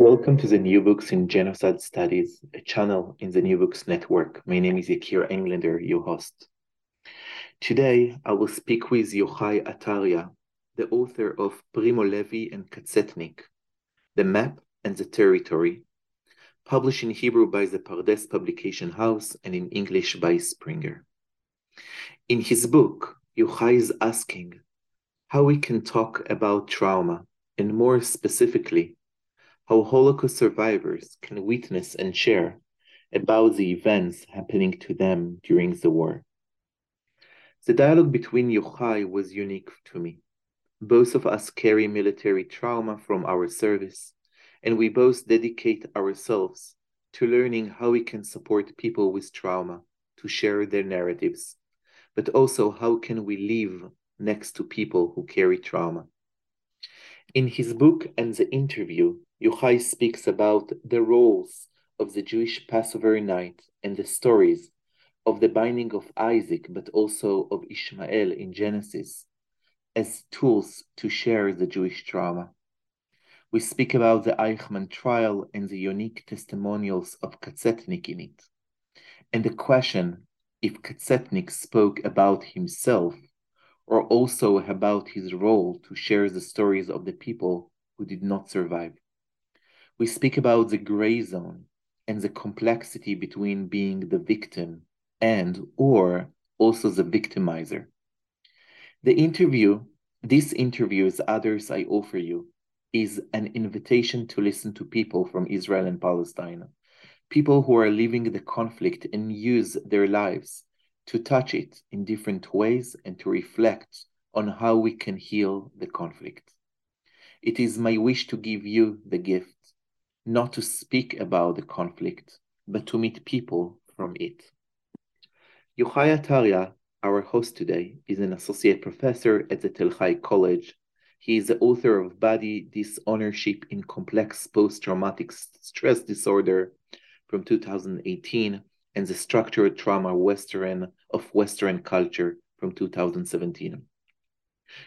Welcome to the New Books in Genocide Studies, a channel in the New Books Network. My name is Yakir Englander, your host. Today, I will speak with Yochai Ataria, the author of Primo Levi and Katsetnik, The Map and the Territory, published in Hebrew by the Pardes Publication House and in English by Springer. In his book, Yochai is asking how we can talk about trauma, and more specifically, how Holocaust survivors can witness and share about the events happening to them during the war. The dialogue between Yochai was unique to me. Both of us carry military trauma from our service, and we both dedicate ourselves to learning how we can support people with trauma to share their narratives, but also how can we live next to people who carry trauma. In his book and the interview, Yochai speaks about the roles of the Jewish Passover night and the stories of the binding of Isaac, but also of Ishmael in Genesis, as tools to share the Jewish trauma. We speak about the Eichmann trial and the unique testimonials of Katsetnik in it, and the question if Katsetnik spoke about himself or also about his role to share the stories of the people who did not survive. We speak about the gray zone and the complexity between being the victim and or also the victimizer. This interview, as others I offer you, is an invitation to listen to people from Israel and Palestine, people who are living the conflict and use their lives to touch it in different ways and to reflect on how we can heal the conflict. It is my wish to give you the gift not to speak about the conflict, but to meet people from it. Yochai Ataria, our host today, is an associate professor at the Telchai College. He is the author of Body Disownership in Complex Post-Traumatic Stress Disorder from 2018 and The Structured Trauma of Western Culture from 2017.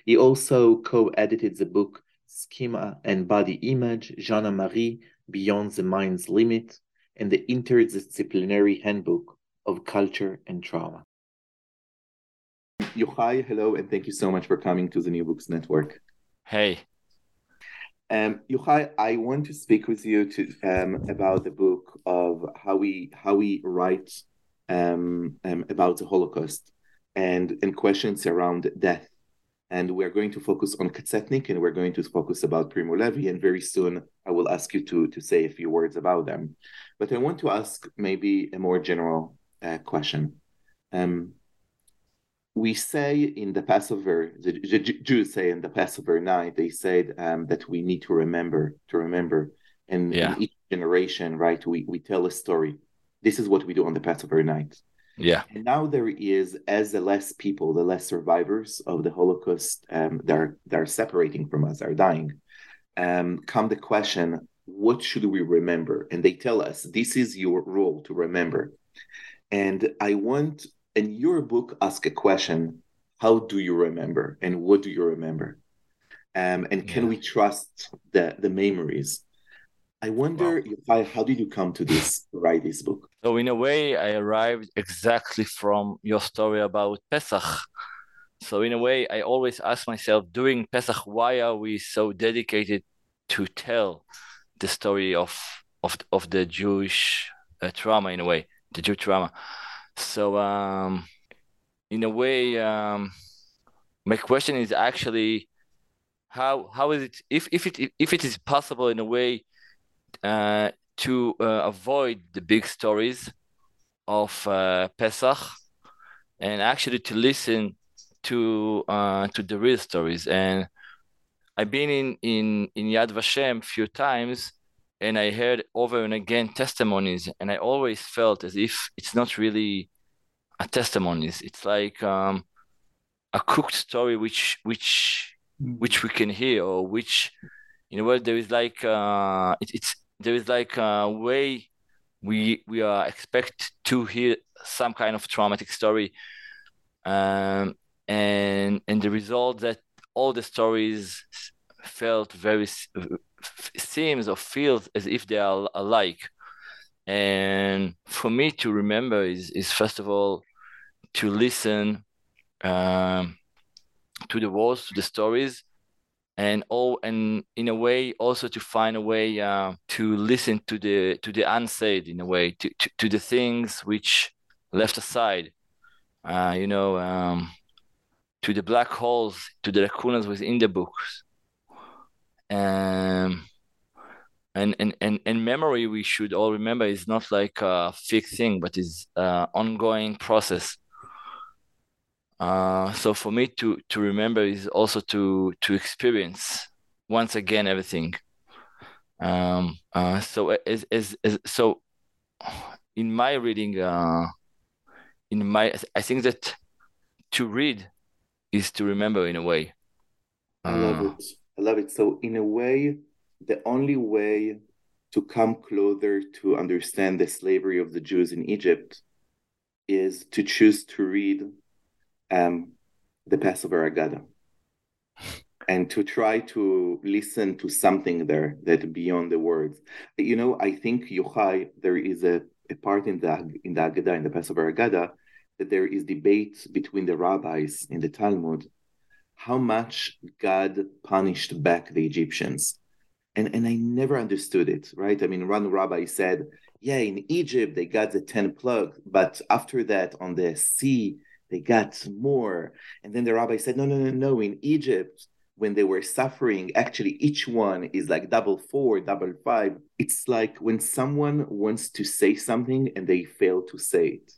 He also co-edited the book Schema and Body Image, Jeanne Marie, Beyond the Mind's Limit, and the Interdisciplinary Handbook of Culture and Trauma. Yochai, hello, and thank you so much for coming to the New Books Network. Hey. Yochai, I want to speak with you about the book of how we write about the Holocaust and questions around death. And we're going to focus on Katsetnik, and we're going to focus about Primo Levi, and very soon I will ask you to say a few words about them. But I want to ask maybe a more general question. We say in the Passover, the Jews say in the Passover night, they said that we need to remember. And in each generation, right, we tell a story. This is what we do on the Passover night. Yeah. And now there is, as the less survivors of the Holocaust that are separating from us, are dying, come the question, what should we remember? And they tell us, this is your role to remember. And I want, in your book, ask a question, how do you remember? And what do you remember? Can we trust the memories? I wonder, wow. How did you come to write this book? So in a way, I arrived exactly from your story about Pesach. So in a way, I always ask myself, during Pesach, why are we so dedicated to tell the story of the Jewish trauma, in a way, the Jew trauma? So in a way, my question is actually, how is it, if it is possible in a way, to avoid the big stories of Pesach and actually to listen to the real stories. And I've been in Yad Vashem a few times, and I heard over and again testimonies, and I always felt as if it's not really a testimonies. It's like a cooked story which we can hear, or which, you know, there is like there is like a way we are expect to hear some kind of traumatic story, and the result that all the stories felt very seems or feels as if they are alike. And for me to remember is first of all to listen to the words, to the stories, and in a way also to find a way to listen to the unsaid, in a way to the things which left aside, to the black holes, to the lacunas within the books. And memory, we should all remember, is not like a fixed thing, but is an ongoing process. So for me to remember is also to experience once again everything. So in my reading, I think that to read is to remember in a way. I love it. So in a way, the only way to come closer to understand the slavery of the Jews in Egypt is to choose to read the Passover Haggadah and to try to listen to something there that beyond the words. You know, I think, Yochai, there is a part in the Haggadah, in the Passover Haggadah, that there is debate between the rabbis in the Talmud how much God punished back the Egyptians. And I never understood it, right? I mean, one rabbi said, yeah, in Egypt, they got the 10 plagues, but after that, on the sea, they got more. And then the rabbi said, no, in Egypt, when they were suffering, actually, each one is like double four, double five. It's like when someone wants to say something and they fail to say it.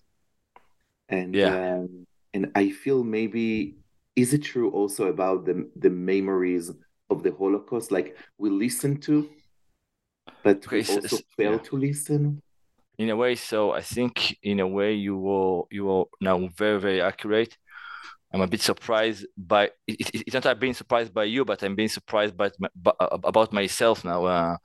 And, yeah. And I feel maybe, is it true also about the memories of the Holocaust? Like, we listen to, but we also fail to listen? In a way, so I think in a way you were now very, very accurate. I'm a bit surprised by it. It's not that I'm being surprised by you, but I'm being surprised about myself now.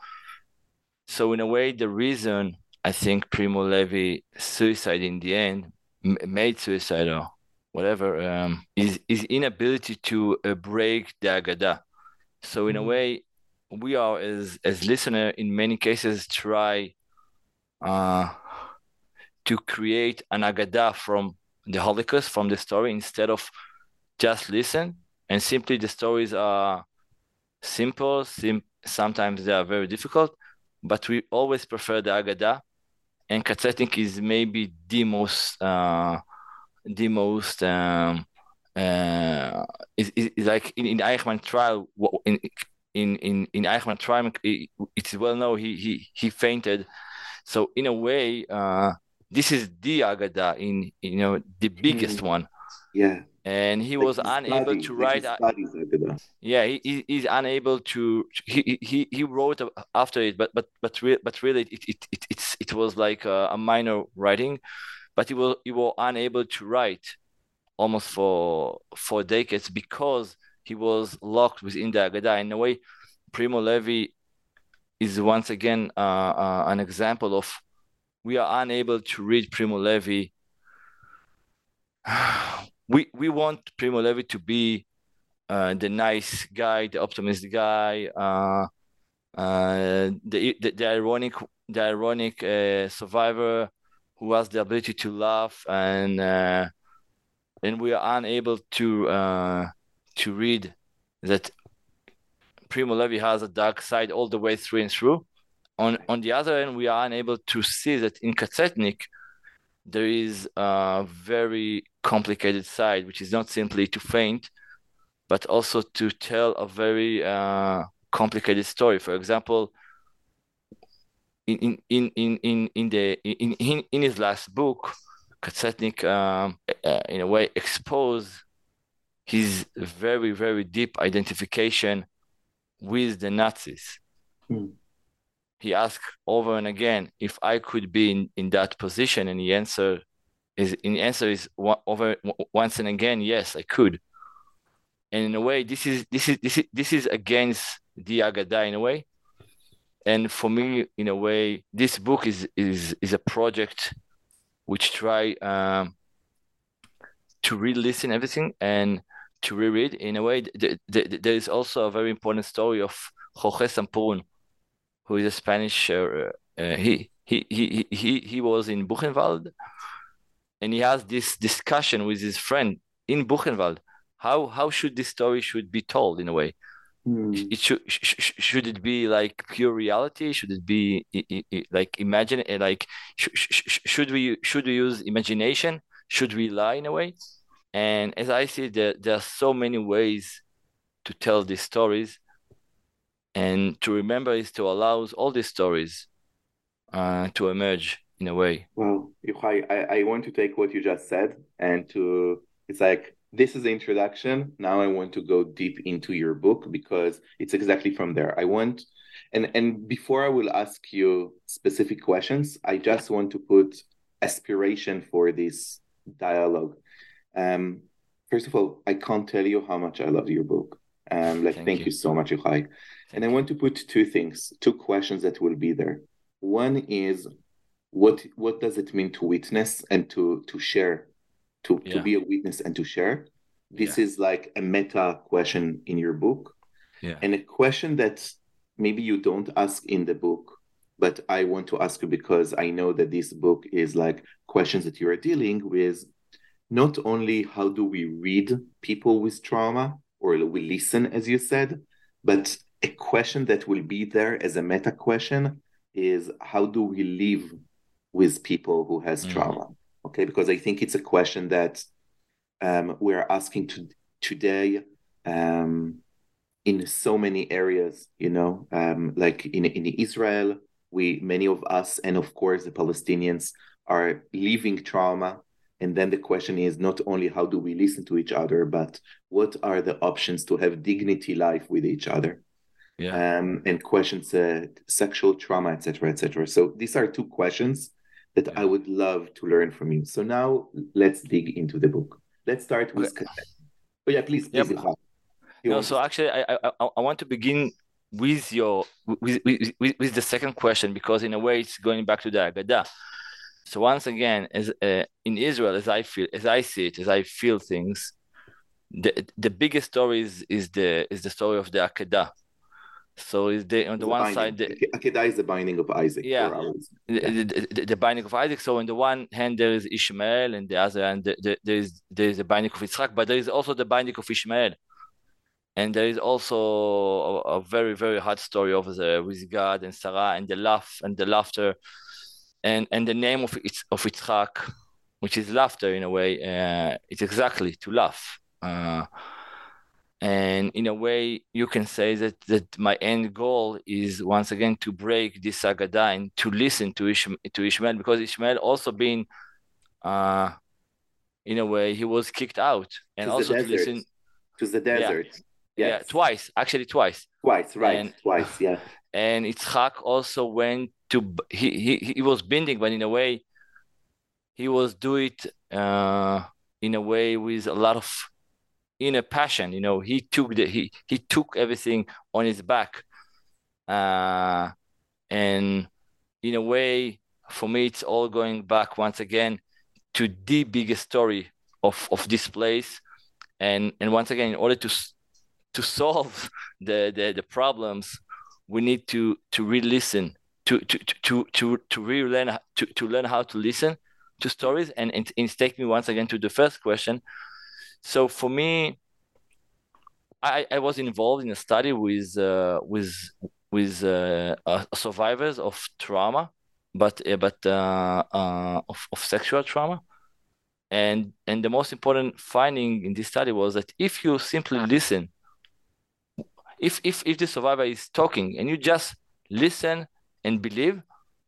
So in a way, the reason I think Primo Levi suicide in the end, made suicide or whatever, is his inability to break the Haggadah. So in a way, we are as listener in many cases try to create an Haggadah from the Holocaust, from the story, instead of just listen. And simply the stories are simple. Sometimes they are very difficult, but we always prefer the Haggadah. And Katsetnik is maybe the most is like in Eichmann trial. In Eichmann trial, it's well known he fainted. So in a way, this is the Haggadah, in the biggest one. Yeah, and he was unable to write. Yeah, he's unable to. He wrote after it, but really it was like a minor writing, but he was unable to write almost for decades because he was locked within the Haggadah. In a way, Primo Levi is once again an example of we are unable to read Primo Levi. We want Primo Levi to be the nice guy, the optimist guy, the ironic survivor who has the ability to laugh, and we are unable to read that Primo Levi has a dark side all the way through and through. On the other end, we are unable to see that in Katsetnik there is a very complicated side, which is not simply to faint, but also to tell a very complicated story. For example, in his last book, Katsetnik in a way exposed his very, very deep identification with the Nazis. Mm. He asked over and again if I could be in that position, and the answer is over once and again, yes, I could. And in a way, this is against the Haggadah in a way. And for me, in a way, this book is a project which try to re-listen everything and to reread. In a way, there is also a very important story of Jorge Semprún, who is a Spanish. He was in Buchenwald, and he has this discussion with his friend in Buchenwald. How should this story should be told in a way? Mm. It should it be like pure reality? Should it be like imagine? Like should we use imagination? Should we lie in a way? And as I see, there are so many ways to tell these stories, and to remember is to allow all these stories to emerge in a way. Well, Yochai, I want to take what you just said and to it's like. This is the introduction. Now I want to go deep into your book because it's exactly from there. I want, and before I will ask you specific questions, I just want to put aspiration for this dialogue. First of all, I can't tell you how much I love your book. Thank you so much, Yochai. And I want to put two questions that will be there. One is, what does it mean to witness and to share? To be a witness and to share. This is like a meta question in your book. Yeah. And a question that maybe you don't ask in the book, but I want to ask you because I know that this book is like questions that you are dealing with. Not only how do we read people with trauma or we listen, as you said, but a question that will be there as a meta question is how do we live with people who has trauma? Okay, because I think it's a question that we're asking today in so many areas, you know, like in Israel, many of us, and of course the Palestinians, are living trauma. And then the question is not only how do we listen to each other, but what are the options to have dignity life with each other? Yeah. And questions, sexual trauma, et cetera, et cetera. So these are two questions that I would love to learn from you. So now let's dig into the book. Let's start with please. Actually, I want to begin with your with the second question because in a way it's going back to the Haggadah. So once again, as in Israel, as I feel things, the biggest story is the story of the Akedah. So is the on the one binding. Side the Akedah is the binding of Isaac. Yeah, the binding of Isaac. So on the one hand there is Ishmael, and the other hand there is the binding of Itzhak, but there is also the binding of Ishmael, and there is also a very very hard story over there with God and Sarah and the laugh and the laughter, and the name of Itzhak, which is laughter in a way. It's exactly to laugh. And in a way, you can say that my end goal is once again to break this Haggadah and to listen to Ishmael, because Ishmael also being, in a way, he was kicked out, and also to listen to the desert. Yeah, twice, right? And, twice, yeah. And Itzhak also went to he was binding, but in a way, he was do it in a way with a lot of. In a passion, you know, he took everything on his back, and in a way, for me, it's all going back once again to the biggest story of this place, and once again, in order to solve the problems, we need to re-listen, to relearn, to learn how to listen to stories, and it's taking me once again to the first question. So for me, I was involved in a study with survivors of trauma, but of sexual trauma, and the most important finding in this study was that if you simply listen, if the survivor is talking and you just listen and believe,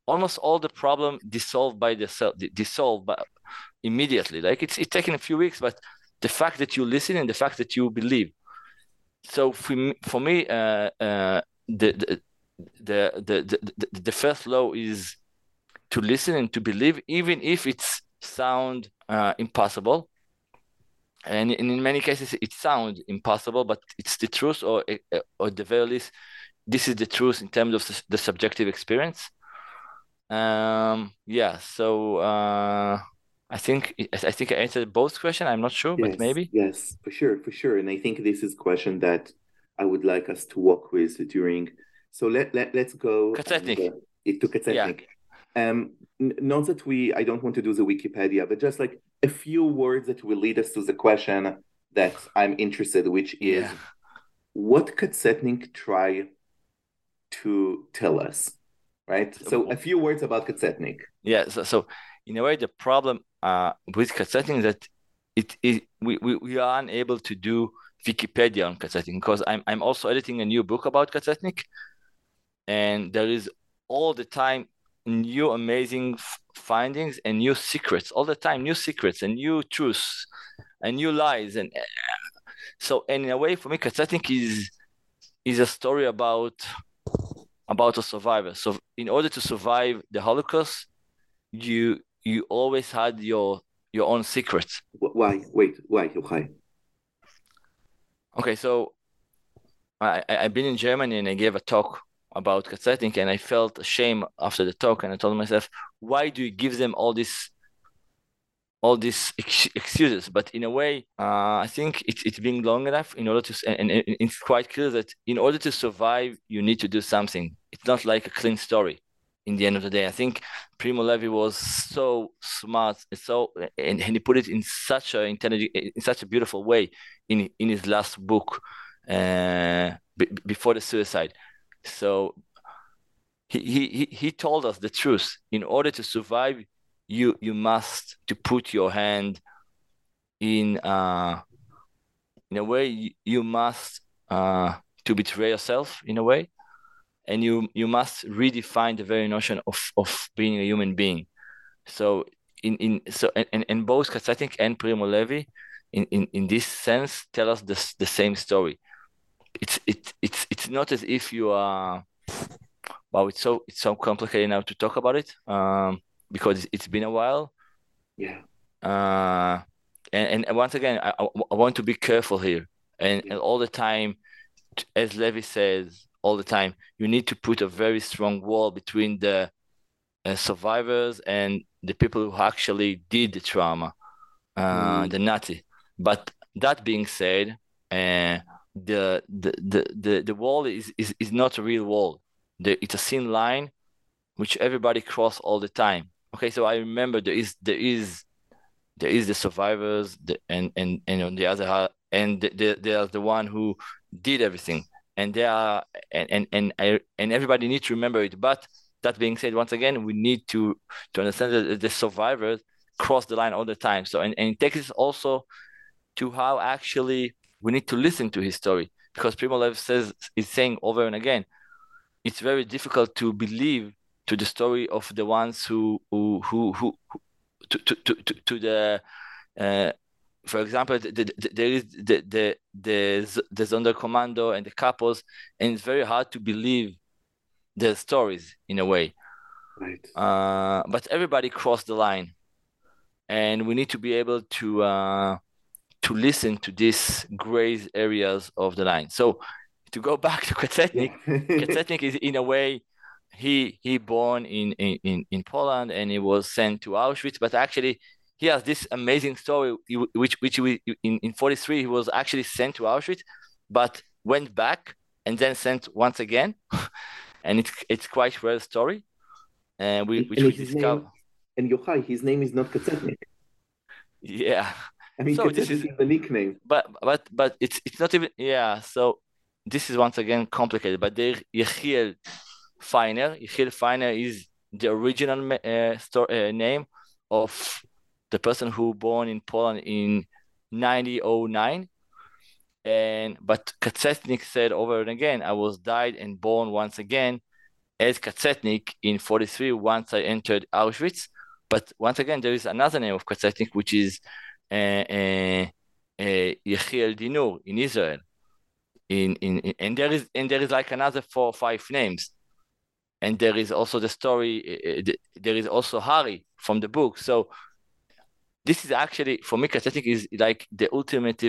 almost all the problem dissolve immediately. Like it's taking a few weeks, but the fact that you listen and the fact that you believe. So for me, the first law is to listen and to believe, even if it's sound impossible. And in many cases, it sounds impossible, but it's the truth, or the very least, this is the truth in terms of the subjective experience. I think I answered both questions. I'm not sure, yes, but maybe. Yes, for sure. And I think this is a question that I would like us to walk with during. So let's go Katsetnik. To Katsetnik. Yeah. Not that I don't want to do the Wikipedia, but just like a few words that will lead us to the question that I'm interested, which is, what Katsetnik try to tell us, right? So a few words about Katsetnik. Yeah, so in a way, the problem with Katsetnik is that we are unable to do Wikipedia on Katsetnik, because I'm also editing a new book about Katsetnik, and there is all the time new amazing findings and new secrets, all the time new secrets and new truths and new lies. And so, and in a way, for me, Katsetnik is a story about a survivor. So in order to survive the Holocaust, you always had your own secrets. Why? Wait, why, Yochai? Okay, so I've been in Germany and I gave a talk about Katsetnik, and I felt ashamed after the talk, and I told myself, why do you give them all these excuses? But in a way, I think it's been long enough in order to, and it's quite clear that in order to survive, you need to do something. It's not like a clean story in the end of the day. I think Primo Levi was so smart, and he put it in such a intelligent, in such a beautiful way in his last book, before the suicide. So he told us the truth. In order to survive, you must to put your hand in a way, you must to betray yourself in a way, and you must redefine the very notion of being a human being. So in both Katsetnik and Primo Levi, in this sense, tell us the same story. It's not as if you are. Wow, it's so complicated now to talk about it. Because it's been a while. Yeah. And once again, I want to be careful here. And all the time, as Levi says, all the time, you need to put a very strong wall between the survivors and the people who actually did the trauma, the Nazi. But that being said, the wall is not a real wall. It's a thin line, which everybody cross all the time. Okay, so I remember there is the survivors, and on the other hand, and they are the one who did everything, and they are and everybody needs to remember it. But that being said, once again, we need to understand that the survivors cross the line all the time. So and it takes us also to how actually we need to listen to his story, because Primo Levi is saying over and again, it's very difficult to believe to the story of the ones who to the for example, there is the Sonderkommando and the Kapos, and it's very hard to believe their stories in a way. Right. But everybody crossed the line, and we need to be able to listen to these gray areas of the line. So to go back to Katsetnik, Katsetnik is in a way, he born in Poland, and he was sent to Auschwitz, but actually he has this amazing story, which in 1943 he was actually sent to Auschwitz, but went back and then sent once again, and it's quite rare story, and we discovered. And Yochai, his name is not Katsetnik. Yeah, I mean, so Katsetnik this is the nickname, but it's not even, yeah. So this is once again complicated, but there Yechiel Feiner is the original name of the person who born in Poland in 1909, but Katsetnik said over and again, I was died and born once again as Katsetnik in 1943 once I entered Auschwitz. But once again, there is another name of Katsetnik, which is Yechiel De-Nur in Israel. and there is like another 4 or 5 names, and there is also the story. There is also Hari from the book. So this is actually, for me, Katsetnik is like the ultimate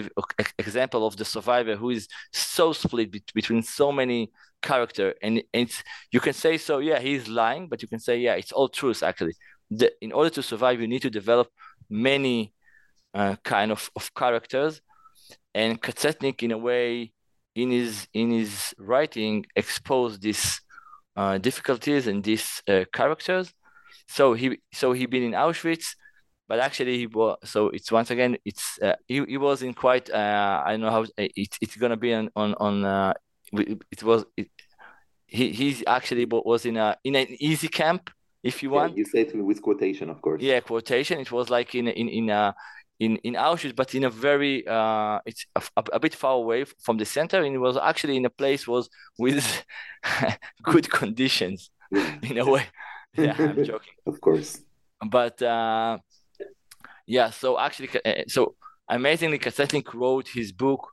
example of the survivor who is so split between so many characters, and it's, you can say, so yeah, he's lying, but you can say, yeah, it's all truth actually. In order to survive, you need to develop many kind of characters, and Katsetnik, in a way, in his writing, exposed these difficulties and these characters. So he been in Auschwitz, but actually he was. So it's once again, it's he was in quite. I don't know how it's gonna be on. It was he actually was in an easy camp. If you want, yeah, you say to me with quotation, of course. Yeah, quotation. It was like in Auschwitz, but in a very it's a bit far away from the center, and it was actually in a place was with good conditions in a way. Yeah, I'm joking. Of course. But yeah, so actually, so amazingly, Katsetnik wrote his book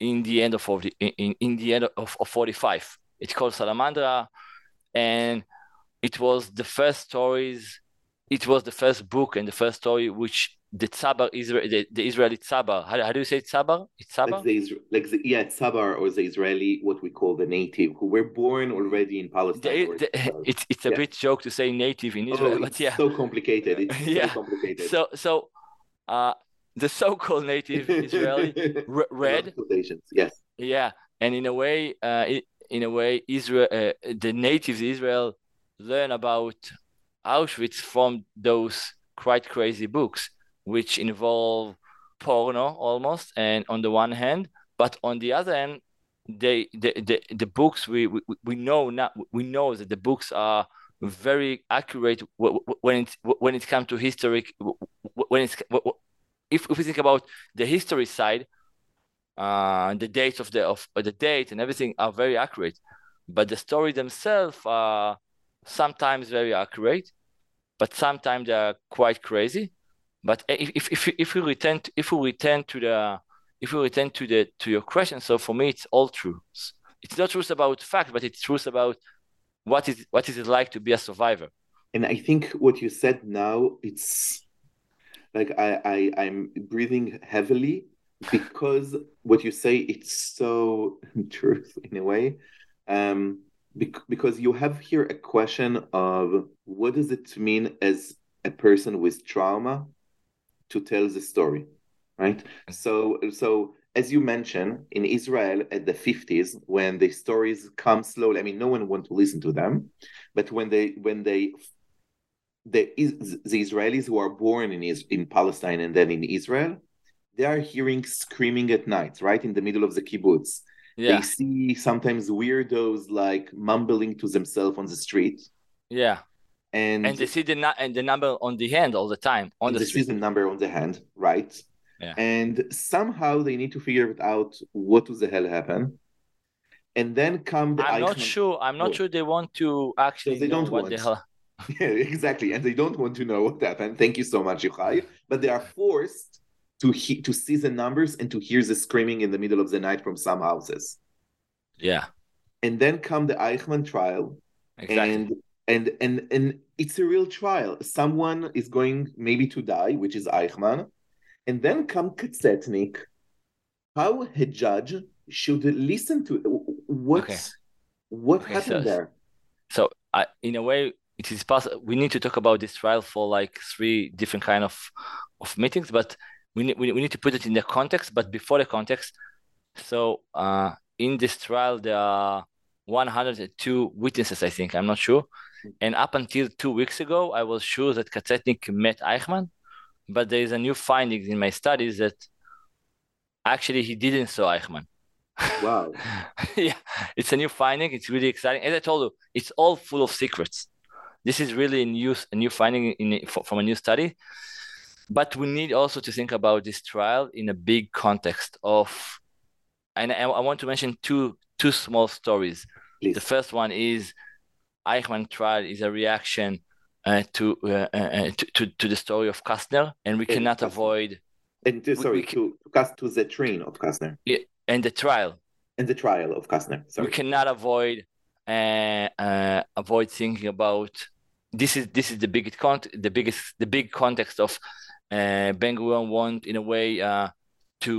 in the end of 40, in the end of 45. It's called Salamandra, and it was the first stories. It was the first book and the first story which the Tzabar, the Israeli Tzabar. How do you say Tzabar? It's Tzabar. Tzabar, or the Israeli, what we call the native, who were born already in Palestine. It's a bit joke to say native in Israel, but yeah, so complicated. It's so complicated. So the so-called native Israeli read. Yes. Yeah, and in a way, Israel, the natives Israel, learn about Auschwitz from those quite crazy books, which involve porno almost, and on the one hand, but on the other hand, the books we know that the books are very accurate when it comes to history. If we think about the history side, the dates of the date and everything are very accurate, but the story themselves are sometimes very accurate, but sometimes they are quite crazy. But if we return to your question, so for me it's all truths. It's not truth about fact, but it's truth about what is it like to be a survivor. And I think what you said now, it's like I'm breathing heavily, because what you say, it's so truth in a way. Because you have here a question of what does it mean as a person with trauma to tell the story, right? So as you mentioned, in Israel at the 50s, when the stories come slowly, I mean, no one wants to listen to them, but when the Israelis who are born in Palestine and then in Israel, they are hearing screaming at night, right, in the middle of the kibbutz. Yeah. They see sometimes weirdos like mumbling to themselves on the street. Yeah, and they see the number on the hand all the time on the street. They see the number on the hand, right? Yeah. And somehow they need to figure it out what the hell happened, and then come. I'm not sure they want to actually. So they don't want. The hell. Yeah, exactly, and they don't want to know what happened. Thank you so much, Yochai. But they are forced to see the numbers and to hear the screaming in the middle of the night from some houses. Yeah. And then come the Eichmann trial. Exactly. And it's a real trial. Someone is going maybe to die, which is Eichmann. And then come Katsetnik. How a judge should listen to what happened there? So in a way, it is possible. We need to talk about this trial for like 3 different kind of meetings, but we need to put it in the context, but before the context, so in this trial, there are 102 witnesses, I think, I'm not sure. And up until 2 weeks ago, I was sure that Katsetnik met Eichmann, but there is a new finding in my studies that actually he didn't saw Eichmann. Wow. Yeah, it's a new finding. It's really exciting. As I told you, it's all full of secrets. This is really a new finding from a new study. But we need also to think about this trial in a big context of, and I want to mention two small stories. Please. The first one is Eichmann trial is a reaction to the story of Kastner, and we cannot avoid. And to the train of Kastner. Yeah, and the trial. and the trial of Kastner. Sorry. We cannot avoid thinking about this is the big context of Ben-Gurion want in a way to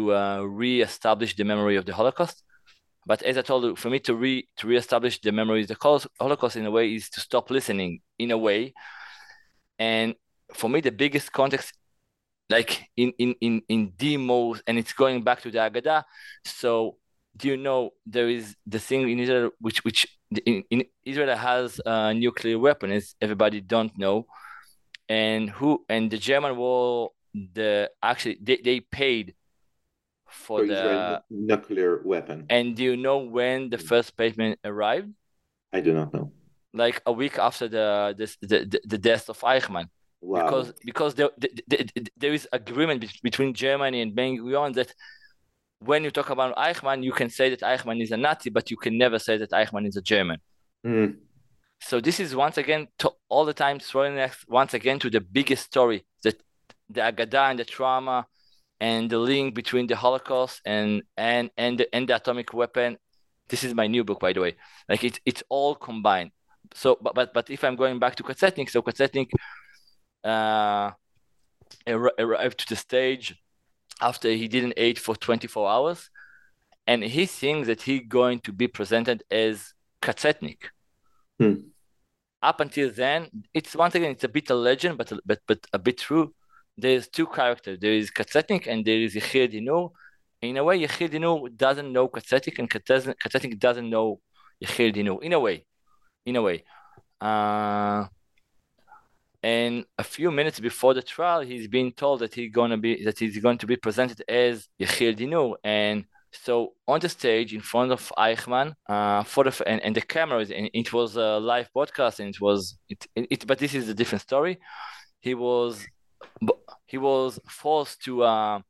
reestablish the memory of the Holocaust. But as I told you, for me to reestablish the memory of the Holocaust in a way is to stop listening in a way. And for me, the biggest context, like in the most, and it's going back to the Haggadah. So do you know there is the thing in Israel which Israel has a nuclear weapon, as everybody don't know, and the German war, they paid for the Israeli nuclear weapon. And do you know when the first payment arrived? I do not know. Like a week after the death of Eichmann. Wow. Because there is agreement between Germany and Ben-Gurion that when you talk about Eichmann, you can say that Eichmann is a Nazi, but you can never say that Eichmann is a German. Mm. So this is once again all the time throwing us once again to the biggest story, that the Haggadah and the trauma and the link between the Holocaust and the atomic weapon. This is my new book, by the way. Like it's all combined. So, but if I'm going back to Katsetnik, so Katsetnik arrived to the stage after he didn't eat for 24 hours, and he thinks that he's going to be presented as Katsetnik. Hmm. Up until then, it's once again it's a bit a legend, but a bit true. There's two characters. There is Katsetnik and there is Yakir De-Nur. In a way, Yakir De-Nur doesn't know Katsetnik, and Katsetnik doesn't know Yakir De-Nur. In a way. And a few minutes before the trial, he's being told that he's going to be presented as Yechiel De-Nur. And so on the stage in front of Eichmann, and the cameras, and it was a live broadcast, and it was. But this is a different story. He was forced to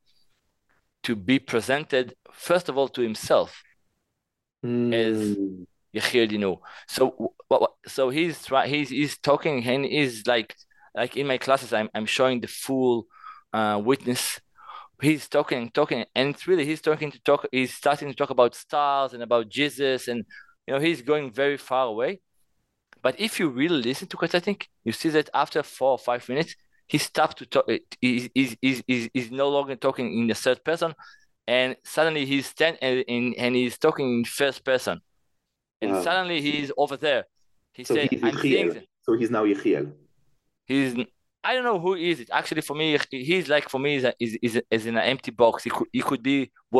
be presented first of all to himself as Yechiel De-Nur. So he's talking, and he's like in my classes, I'm showing the full witness. He's talking, and it's really he's starting to talk about stars and about Jesus, and he's going very far away. But if you really listen to Katsetnik, you see that after 4 or 5 minutes, he stops to talk. He's no longer talking in the third person, and suddenly he's and he's talking in first person. And suddenly he's over there. He said, "I'm seeing." So he's now Yechiel. I don't know who is it. Actually, for me, he's in an empty box. He could be a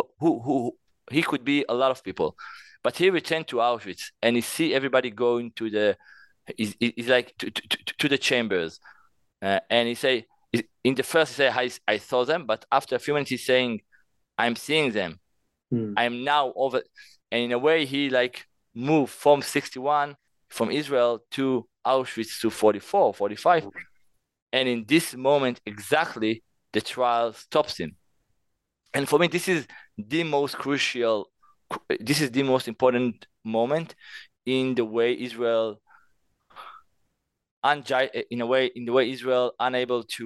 lot of people, but he returned to Auschwitz and he see everybody going to to the chambers, and he say in the first he say I saw them, but after a few minutes he's saying, "I'm seeing them." Mm. I'm now over, and in a way he moved from 61 from Israel to Auschwitz to 44, 45. And in this moment, exactly, the trial stops him. And for me, this is the most important moment in the way Israel, unable to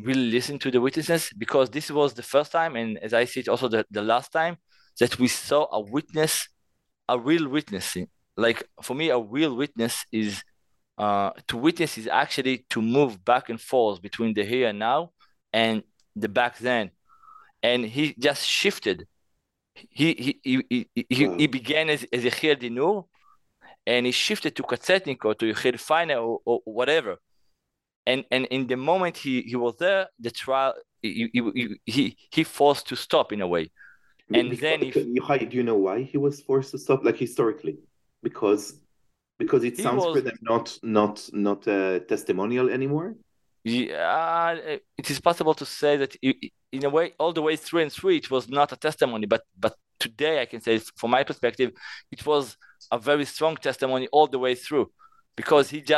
really listen to the witnesses, because this was the first time, and as I see it, also the last time, that we saw a witness. A real witness, for me, a real witness is to witness is actually to move back and forth between the here and now and the back then. And he just shifted. He began as Yechiel De-Nur, and he shifted to Katsetnik or to Yechiel Feiner or whatever. And in the moment he was there, the trial he forced to stop in a way. And do you know why he was forced to stop? Historically, because it sounds for them not testimonial anymore. Yeah, it is possible to say that in a way, all the way through and through, it was not a testimony. But today, I can say, from my perspective, it was a very strong testimony all the way through, because if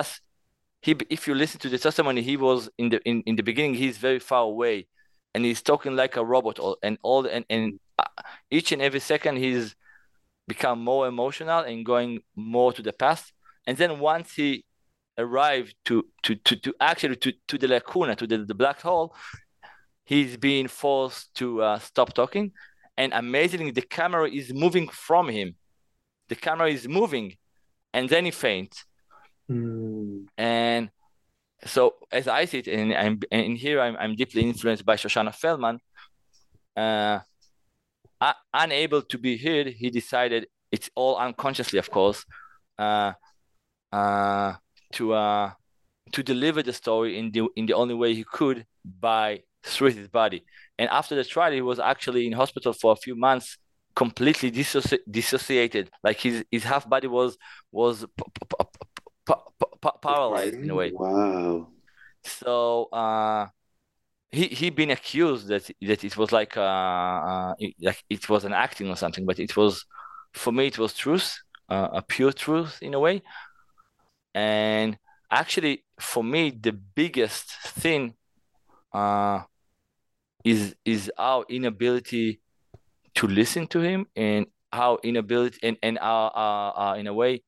you listen to the testimony, he was in the beginning, he's very far away, and he's talking like a robot, and each and every second he's become more emotional and going more to the past. And then once he arrived to the lacuna, to the black hole, he's being forced to stop talking. and amazingly, the camera is moving from him. The camera is moving, and then he faints. Mm. And so, as I see it, and here I'm deeply influenced by Shoshana Felman. Unable to be heard, he decided, it's all unconsciously, of course, to deliver the story in the only way he could, by through his body. And after the trial, he was actually in hospital for a few months, completely dissociated. Like his half body was paralyzed in a way. Wow. So he been accused that it was like it was an acting or something, but it was, for me, it was truth, a pure truth in a way. And actually, for me, the biggest thing is our inability to listen to him, and our inability and our in a way,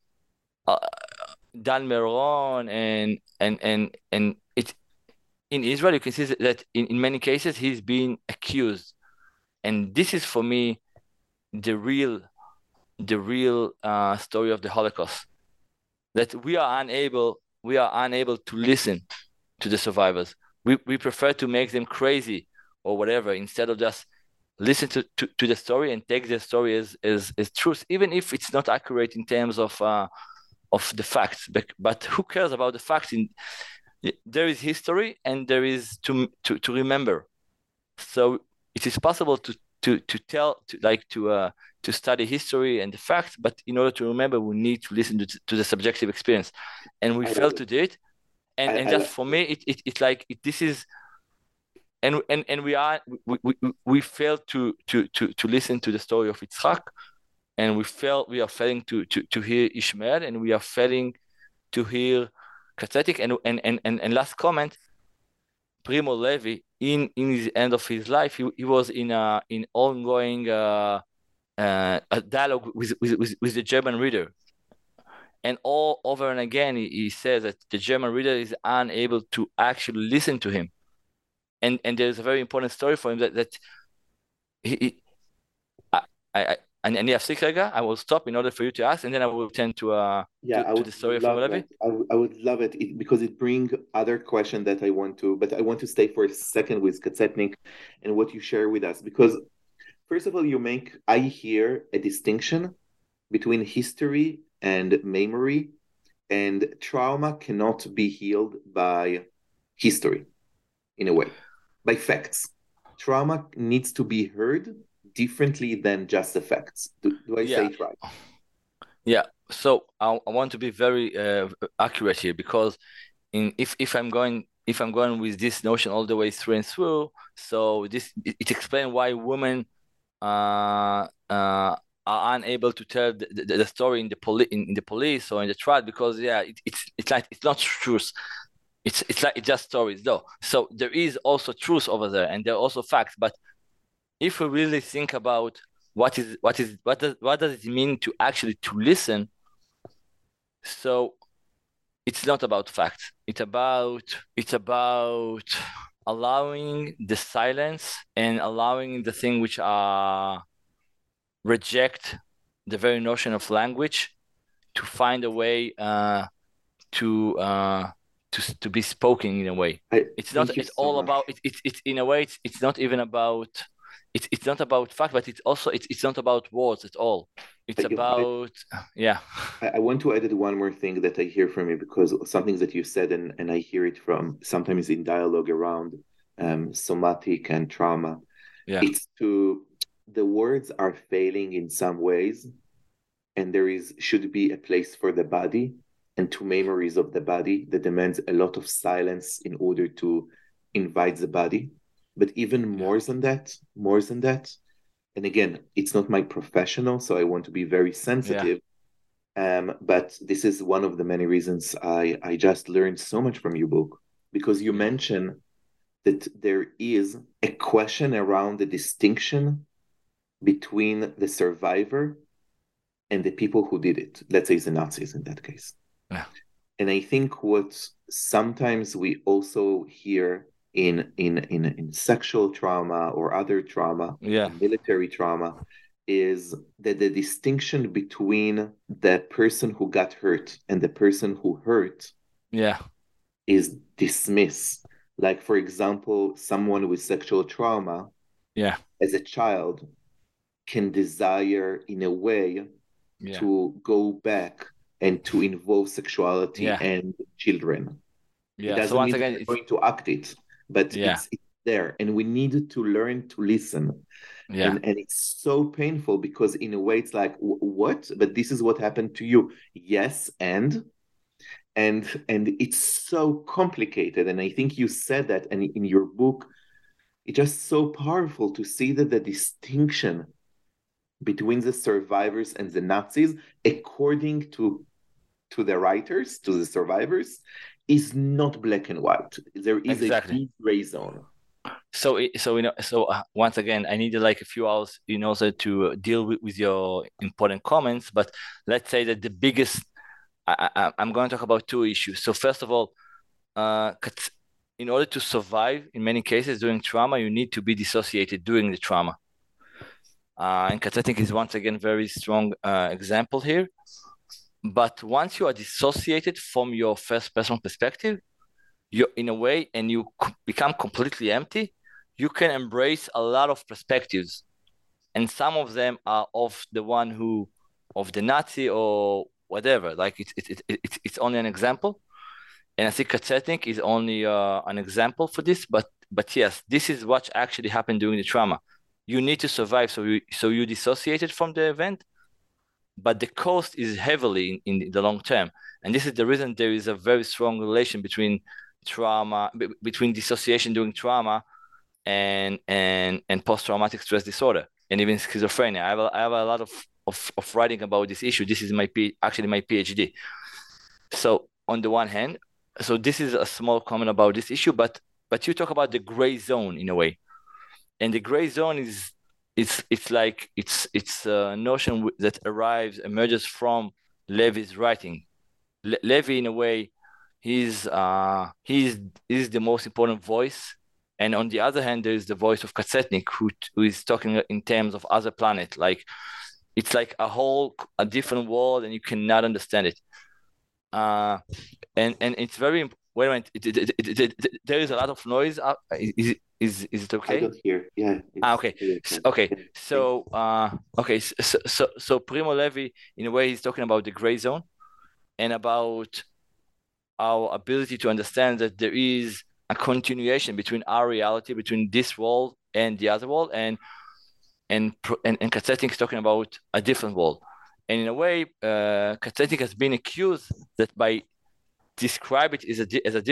Dan Meron and it in Israel, you can see that in many cases he's being accused, and this is for me the real story of the Holocaust, that we are unable to listen to the survivors. We prefer to make them crazy or whatever, instead of just listen to the story and take the story as truth, even if it's not accurate in terms of the facts. But who cares about the facts? There is history, and there is to remember. So it is possible to study history and the facts, but in order to remember, we need to listen to the subjective experience, and we fail to do it. And just for me, it's like this is, and we fail to listen to the story of Itzhak, and we are failing to hear Ishmael, and we are failing to hear Katsetnik. And last comment, Primo Levi, in his end of his life, he was in ongoing a dialogue with the German reader. And all over and again, he says that the German reader is unable to actually listen to him. And there's a very important story for him that I will stop in order for you to ask, and then I will return to the story of Levi. I would love it, because it brings other questions that I want to, but I want to stay for a second with Katsetnik and what you share with us. Because first of all, I hear a distinction between history and memory, and trauma cannot be healed by history, in a way, by facts. Trauma needs to be heard differently than just the facts. Do I say it right? Yeah. So I want to be very accurate here, because if I'm going with this notion all the way through and through, so it explains why women are unable to tell the story in the police or in the trial, because it's not truth. It's just stories though. So there is also truth over there, and there are also facts. But if we really think about what does it mean to actually to listen, so it's not about facts. It's about allowing the silence and allowing the thing which are reject the very notion of language, to find a way to be spoken in a way. It's not about fact, but it's also it's not about words at all. It's about I want to add one more thing that I hear from you, because something that you said, and I hear it from sometimes in dialogue around somatic and trauma. Yeah. It's to the words are failing in some ways, and there should be a place for the body and to memories of the body that demands a lot of silence in order to invite the body. But even more than that, and again, it's not my professional, so I want to be very sensitive. Yeah. But this is one of the many reasons I just learned so much from your book, because you mention that there is a question around the distinction between the survivor and the people who did it, let's say the Nazis in that case. Yeah. And I think what sometimes we also hear in sexual trauma or other trauma, military trauma, is that the distinction between the person who got hurt and the person who hurt is dismissed. Like, for example, someone with sexual trauma as a child can desire in a way to go back and to involve sexuality and children. It doesn't mean again, it's going to act it, but it's there. And we need to learn to listen. Yeah. And it's so painful because in a way it's like, what? But this is what happened to you. Yes, and it's so complicated. And I think you said that and in your book, it's just so powerful to see that the distinction between the survivors and the Nazis, according to the writers, to the survivors, is not black and white. There is a deep gray zone. So once again, I needed like a few hours in order to deal with your important comments. But let's say that the biggest, I'm going to talk about two issues. So first of all, in order to survive, in many cases during trauma, you need to be dissociated during the trauma. And Katsetnik is once again very strong example here. But once you are dissociated from your first-person perspective, you, in a way, and you become completely empty, you can embrace a lot of perspectives. And some of them are of the one who, of the Nazi or whatever. Like, it's only an example. And I think Katsetnik is only an example for this. But yes, this is what actually happened during the trauma. You need to survive, so you dissociated from the event. But the cost is heavily in the long term. And this is the reason there is a very strong relation between trauma, between dissociation during trauma and post-traumatic stress disorder, and even schizophrenia. I have a lot of writing about this issue. This is my PhD. So on the one hand, so this is a small comment about this issue, but you talk about the gray zone in a way. And the gray zone is... It's a notion that emerges from Levi's writing. Levi, in a way, he's the most important voice, and on the other hand, there is the voice of Katsetnik, who is talking in terms of other planet. Like, it's like a different world, and you cannot understand it. And it's very important. There is a lot of noise. Is it okay? I don't hear. Yeah. Okay. So Primo Levi, in a way, he's talking about the gray zone, and about our ability to understand that there is a continuation between our reality, between this world and the other world, and Katsetnik is talking about a different world, and in a way, Katsetnik has been accused that by describe it as a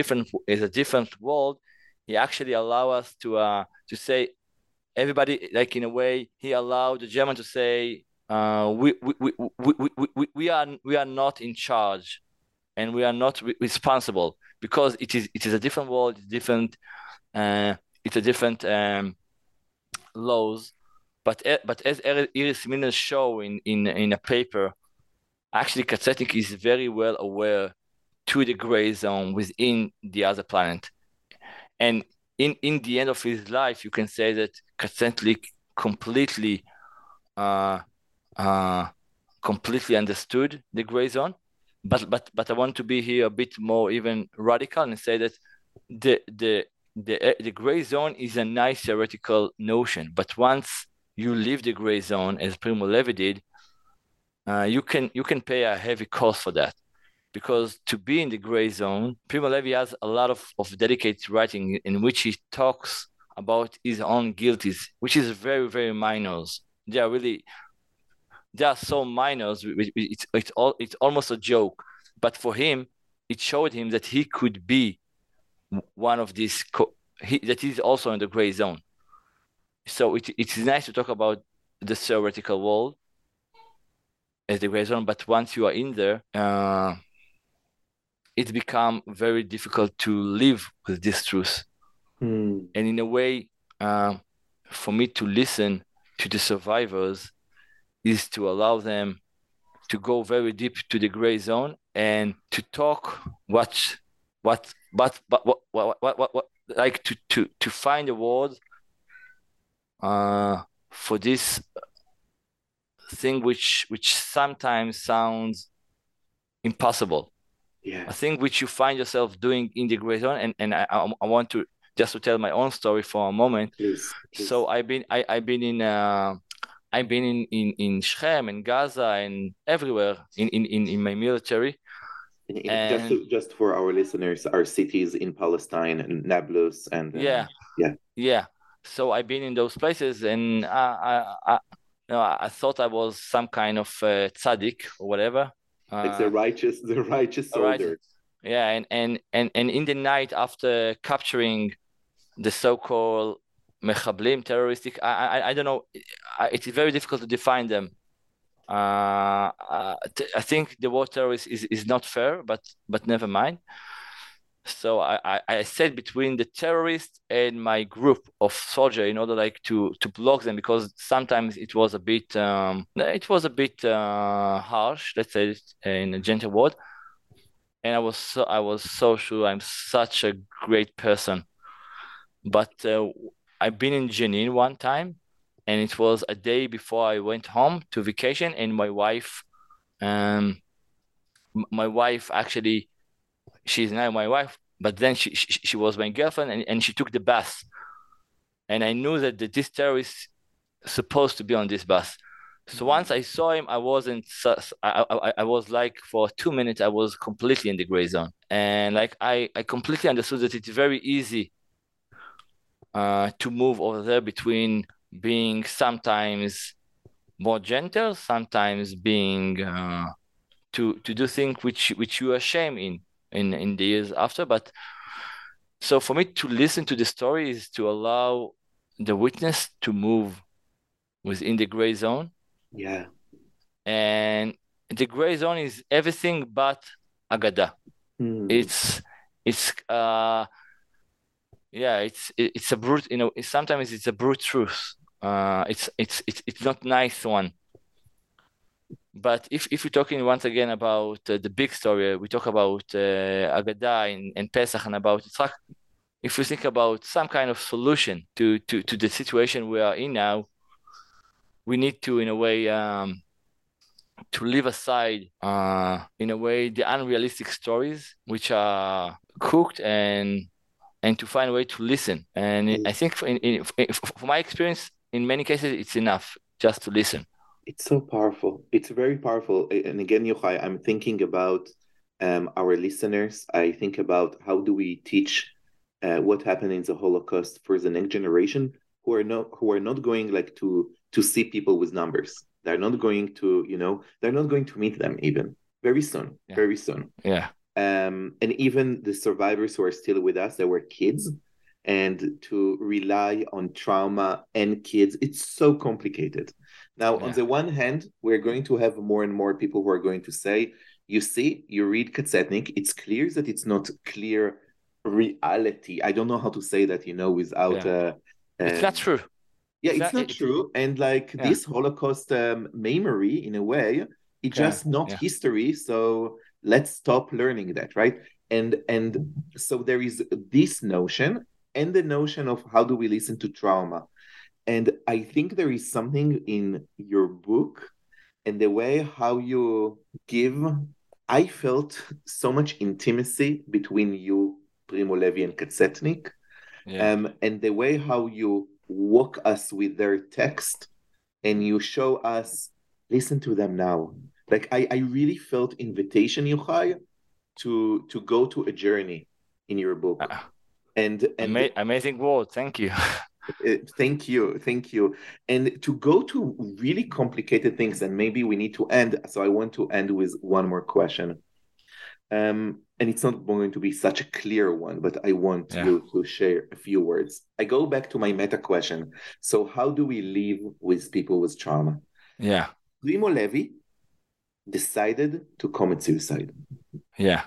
different world. He actually allowed us to say, everybody, like, in a way, he allowed the German to say, we are not in charge, and we are not responsible, because it is a different world, it's a different laws. But as Iris Miner show in a paper, actually Katsetnik is very well aware to the gray zone within the other planet. And in the end of his life, you can say that Katsetnik completely understood the gray zone. But I want to be here a bit more even radical and say that the gray zone is a nice theoretical notion. But once you leave the gray zone, as Primo Levi did, you can pay a heavy cost for that. Because to be in the gray zone, Primo Levi has a lot of dedicated writing in which he talks about his own guilties, which is very, very minor. They are so minor. It's almost a joke. But for him, it showed him that he could be one of these, that he's also in the gray zone. So it's nice to talk about the theoretical world as the gray zone, but once you are in there, it's become very difficult to live with this truth. Mm. And in a way, for me to listen to the survivors is to allow them to go very deep to the gray zone and to talk what Like to find a word for this thing which sometimes sounds impossible. Yeah. A thing which you find yourself doing in the Great Zone, and I want to just to tell my own story for a moment. Please. So I've been in Shechem and Gaza and everywhere in my military. And just for our listeners, our cities in Palestine and Nablus and yeah. So I've been in those places, and I thought I was some kind of tzaddik or whatever. Like the righteous soldier. Yeah, and in the night after capturing the so-called mechablim, terroristic, I don't know. It's very difficult to define them. I think the word terrorist is not fair, but never mind. So I sat between the terrorists and my group of soldiers in order like to block them, because sometimes it was a bit harsh, let's say it in a gentle word. And I was so sure I'm such a great person, but I've been in Jenin one time. And it was a day before I went home to vacation, and my wife actually, she's now my wife, but then she was my girlfriend, and she took the bus, and I knew that this terrorist supposed to be on this bus. So once I saw him, I was like, for 2 minutes I was completely in the gray zone, and like I completely understood that it's very easy to move over there between being sometimes more gentle, sometimes being to do things which you are ashamed in the years after. But so for me to listen to the story is to allow the witness to move within the gray zone. Yeah. And the gray zone is everything but Haggadah. It's a brute, you know, sometimes it's a brute truth. It's not nice one. But if we're talking once again about the big story, we talk about Haggadah and Pesach and about Itzhak. If we think about some kind of solution to the situation we are in now, we need to, in a way, to leave aside, in a way, the unrealistic stories which are cooked and to find a way to listen. And I think for my experience, in many cases, it's enough just to listen. It's so powerful. It's very powerful. And again, Yochai, I'm thinking about our listeners. I think about how do we teach what happened in the Holocaust for the next generation who are not going like to see people with numbers. They're not going to, they're not going to meet them even very soon. Yeah. Very soon. Yeah. And even the survivors who are still with us, they were kids, and to rely on trauma and kids, it's so complicated. Now, on the one hand, we're going to have more and more people who are going to say, you see, you read Katsetnik, it's clear that it's not clear reality. I don't know how to say that, without... Yeah. It's not true. Yeah, it's not true. And this Holocaust memory, in a way, it's just not history, so... Let's stop learning that, right? And so there is this notion and the notion of how do we listen to trauma. And I think there is something in your book and the way how you give, I felt so much intimacy between you, Primo Levi and Katsetnik, and the way how you walk us with their text and you show us, listen to them now. Like I really felt invitation, Yochai, to go to a journey in your book, amazing world. Thank you, thank you, and to go to really complicated things. And maybe we need to end. So I want to end with one more question, and it's not going to be such a clear one, but I want you to share a few words. I go back to my meta question. So how do we live with people with trauma? Yeah, Primo Levi decided to commit suicide. Yeah.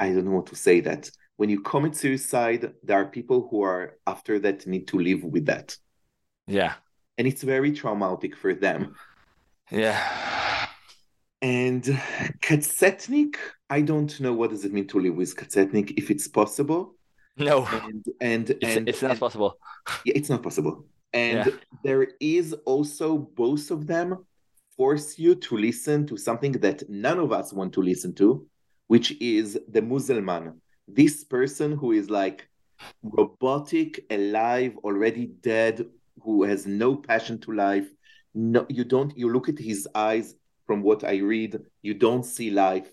I don't know what to say that. When you commit suicide, there are people who are after that need to live with that. Yeah. And it's very traumatic for them. Yeah. And Katsetnik I don't know what does it mean to live with Katsetnik, if it's possible. No, it's not possible. Yeah, it's not possible. And there is also, both of them force you to listen to something that none of us want to listen to, which is the Muselmann, this person who is like robotic, alive, already dead, who has no passion to life. No, you look at his eyes, from what I read, you don't see life.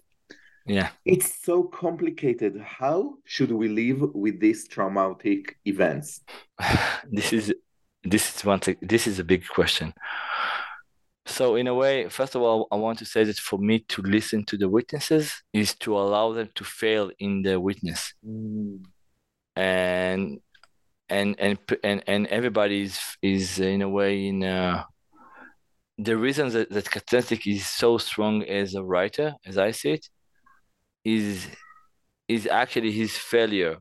Yeah. It's so complicated. How should we live with these traumatic events? This is a big question. So in a way, first of all, I want to say that for me to listen to the witnesses is to allow them to fail in their witness. And everybody is in a way in a... The reason that Katsetnik is so strong as a writer, as I see it, is actually his failure.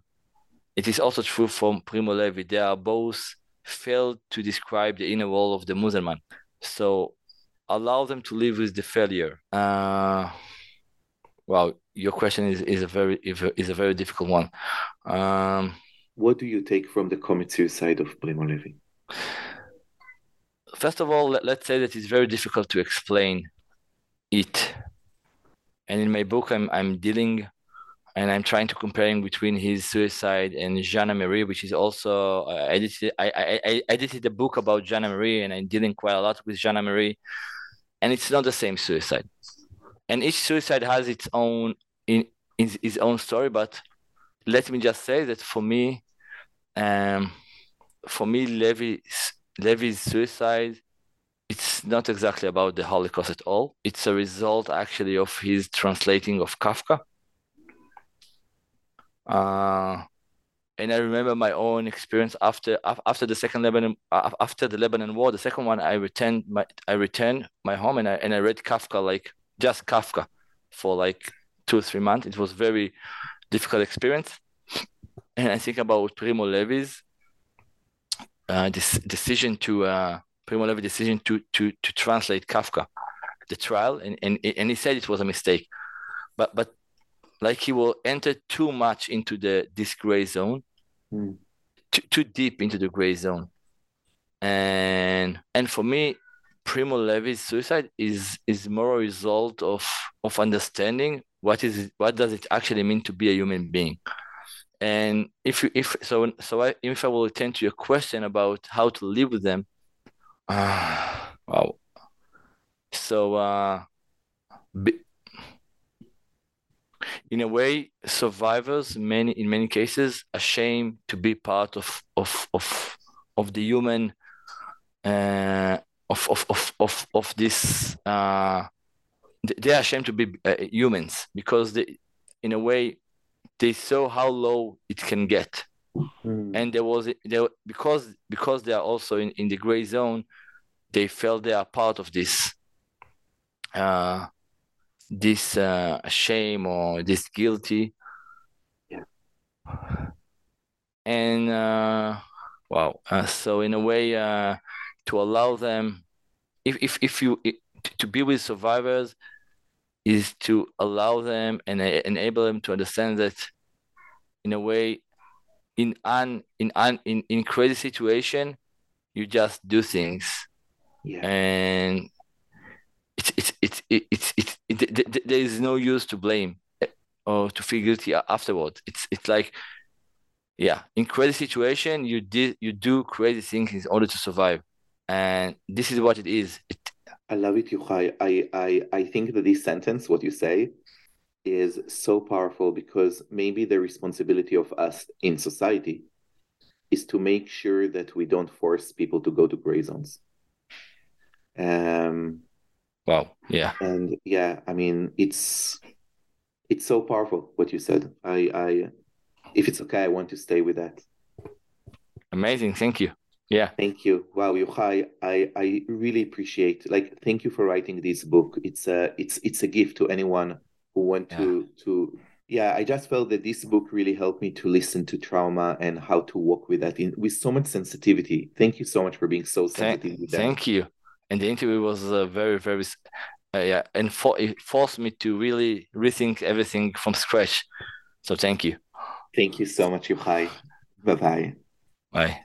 It is also true from Primo Levi. They are both failed to describe the inner world of the Muselmann. So allow them to live with the failure. Well, your question is a very difficult one. What do you take from the commit suicide of Primo Levi? First of all, let's say that it's very difficult to explain it. And in my book, I'm dealing, and I'm trying to compare between his suicide and Jeanne Marie, which is also I edited a book about Jeanne Marie, and I'm dealing quite a lot with Jeanne Marie, and it's not the same suicide. And each suicide has its own its own story. But let me just say that for me, Levi's suicide, it's not exactly about the Holocaust at all. It's a result actually of his translating of Kafka. And I remember my own experience after the second Lebanon, after the Lebanon War, the second one. I returned my home and I read Kafka, like just Kafka, for like 2 or 3 months. It was very difficult experience. And I think about Primo Levi's decision to translate Kafka, the trial, and he said it was a mistake, but. Like he will enter too much into this gray zone, too deep into the gray zone, and for me, Primo Levi's suicide is more a result of understanding what does it actually mean to be a human being. And if I will return to your question about how to live with them, wow, so. In a way, survivors, in many cases, are ashamed to be part of the human of this. They are ashamed to be humans because they, in a way, they saw how low it can get, and because they are also in the gray zone, they felt they are part of this. This shame or this guilty, and so in a way, to allow them, to be with survivors, is to allow them and enable them to understand that, in a way, in crazy situation, you just do things, and. It's there is no use to blame or to feel guilty afterwards. It's like, in crazy situation you do crazy things in order to survive, and this is what it is. I love it, Yochai. I think that this sentence, what you say, is so powerful, because maybe the responsibility of us in society is to make sure that we don't force people to go to gray zones. Wow. Yeah. And I mean, it's so powerful what you said. I if it's okay, I want to stay with that. Amazing. Thank you. Yeah. Thank you. Wow, Yochai, I really appreciate. Like, thank you for writing this book. It's a gift to anyone who want to. Yeah, I just felt that this book really helped me to listen to trauma and how to walk with that with so much sensitivity. Thank you so much for being so sensitive with that. Thank you. And the interview was very, very it forced me to really rethink everything from scratch. So thank you. Thank you so much, Yochai. Bye-bye. Bye.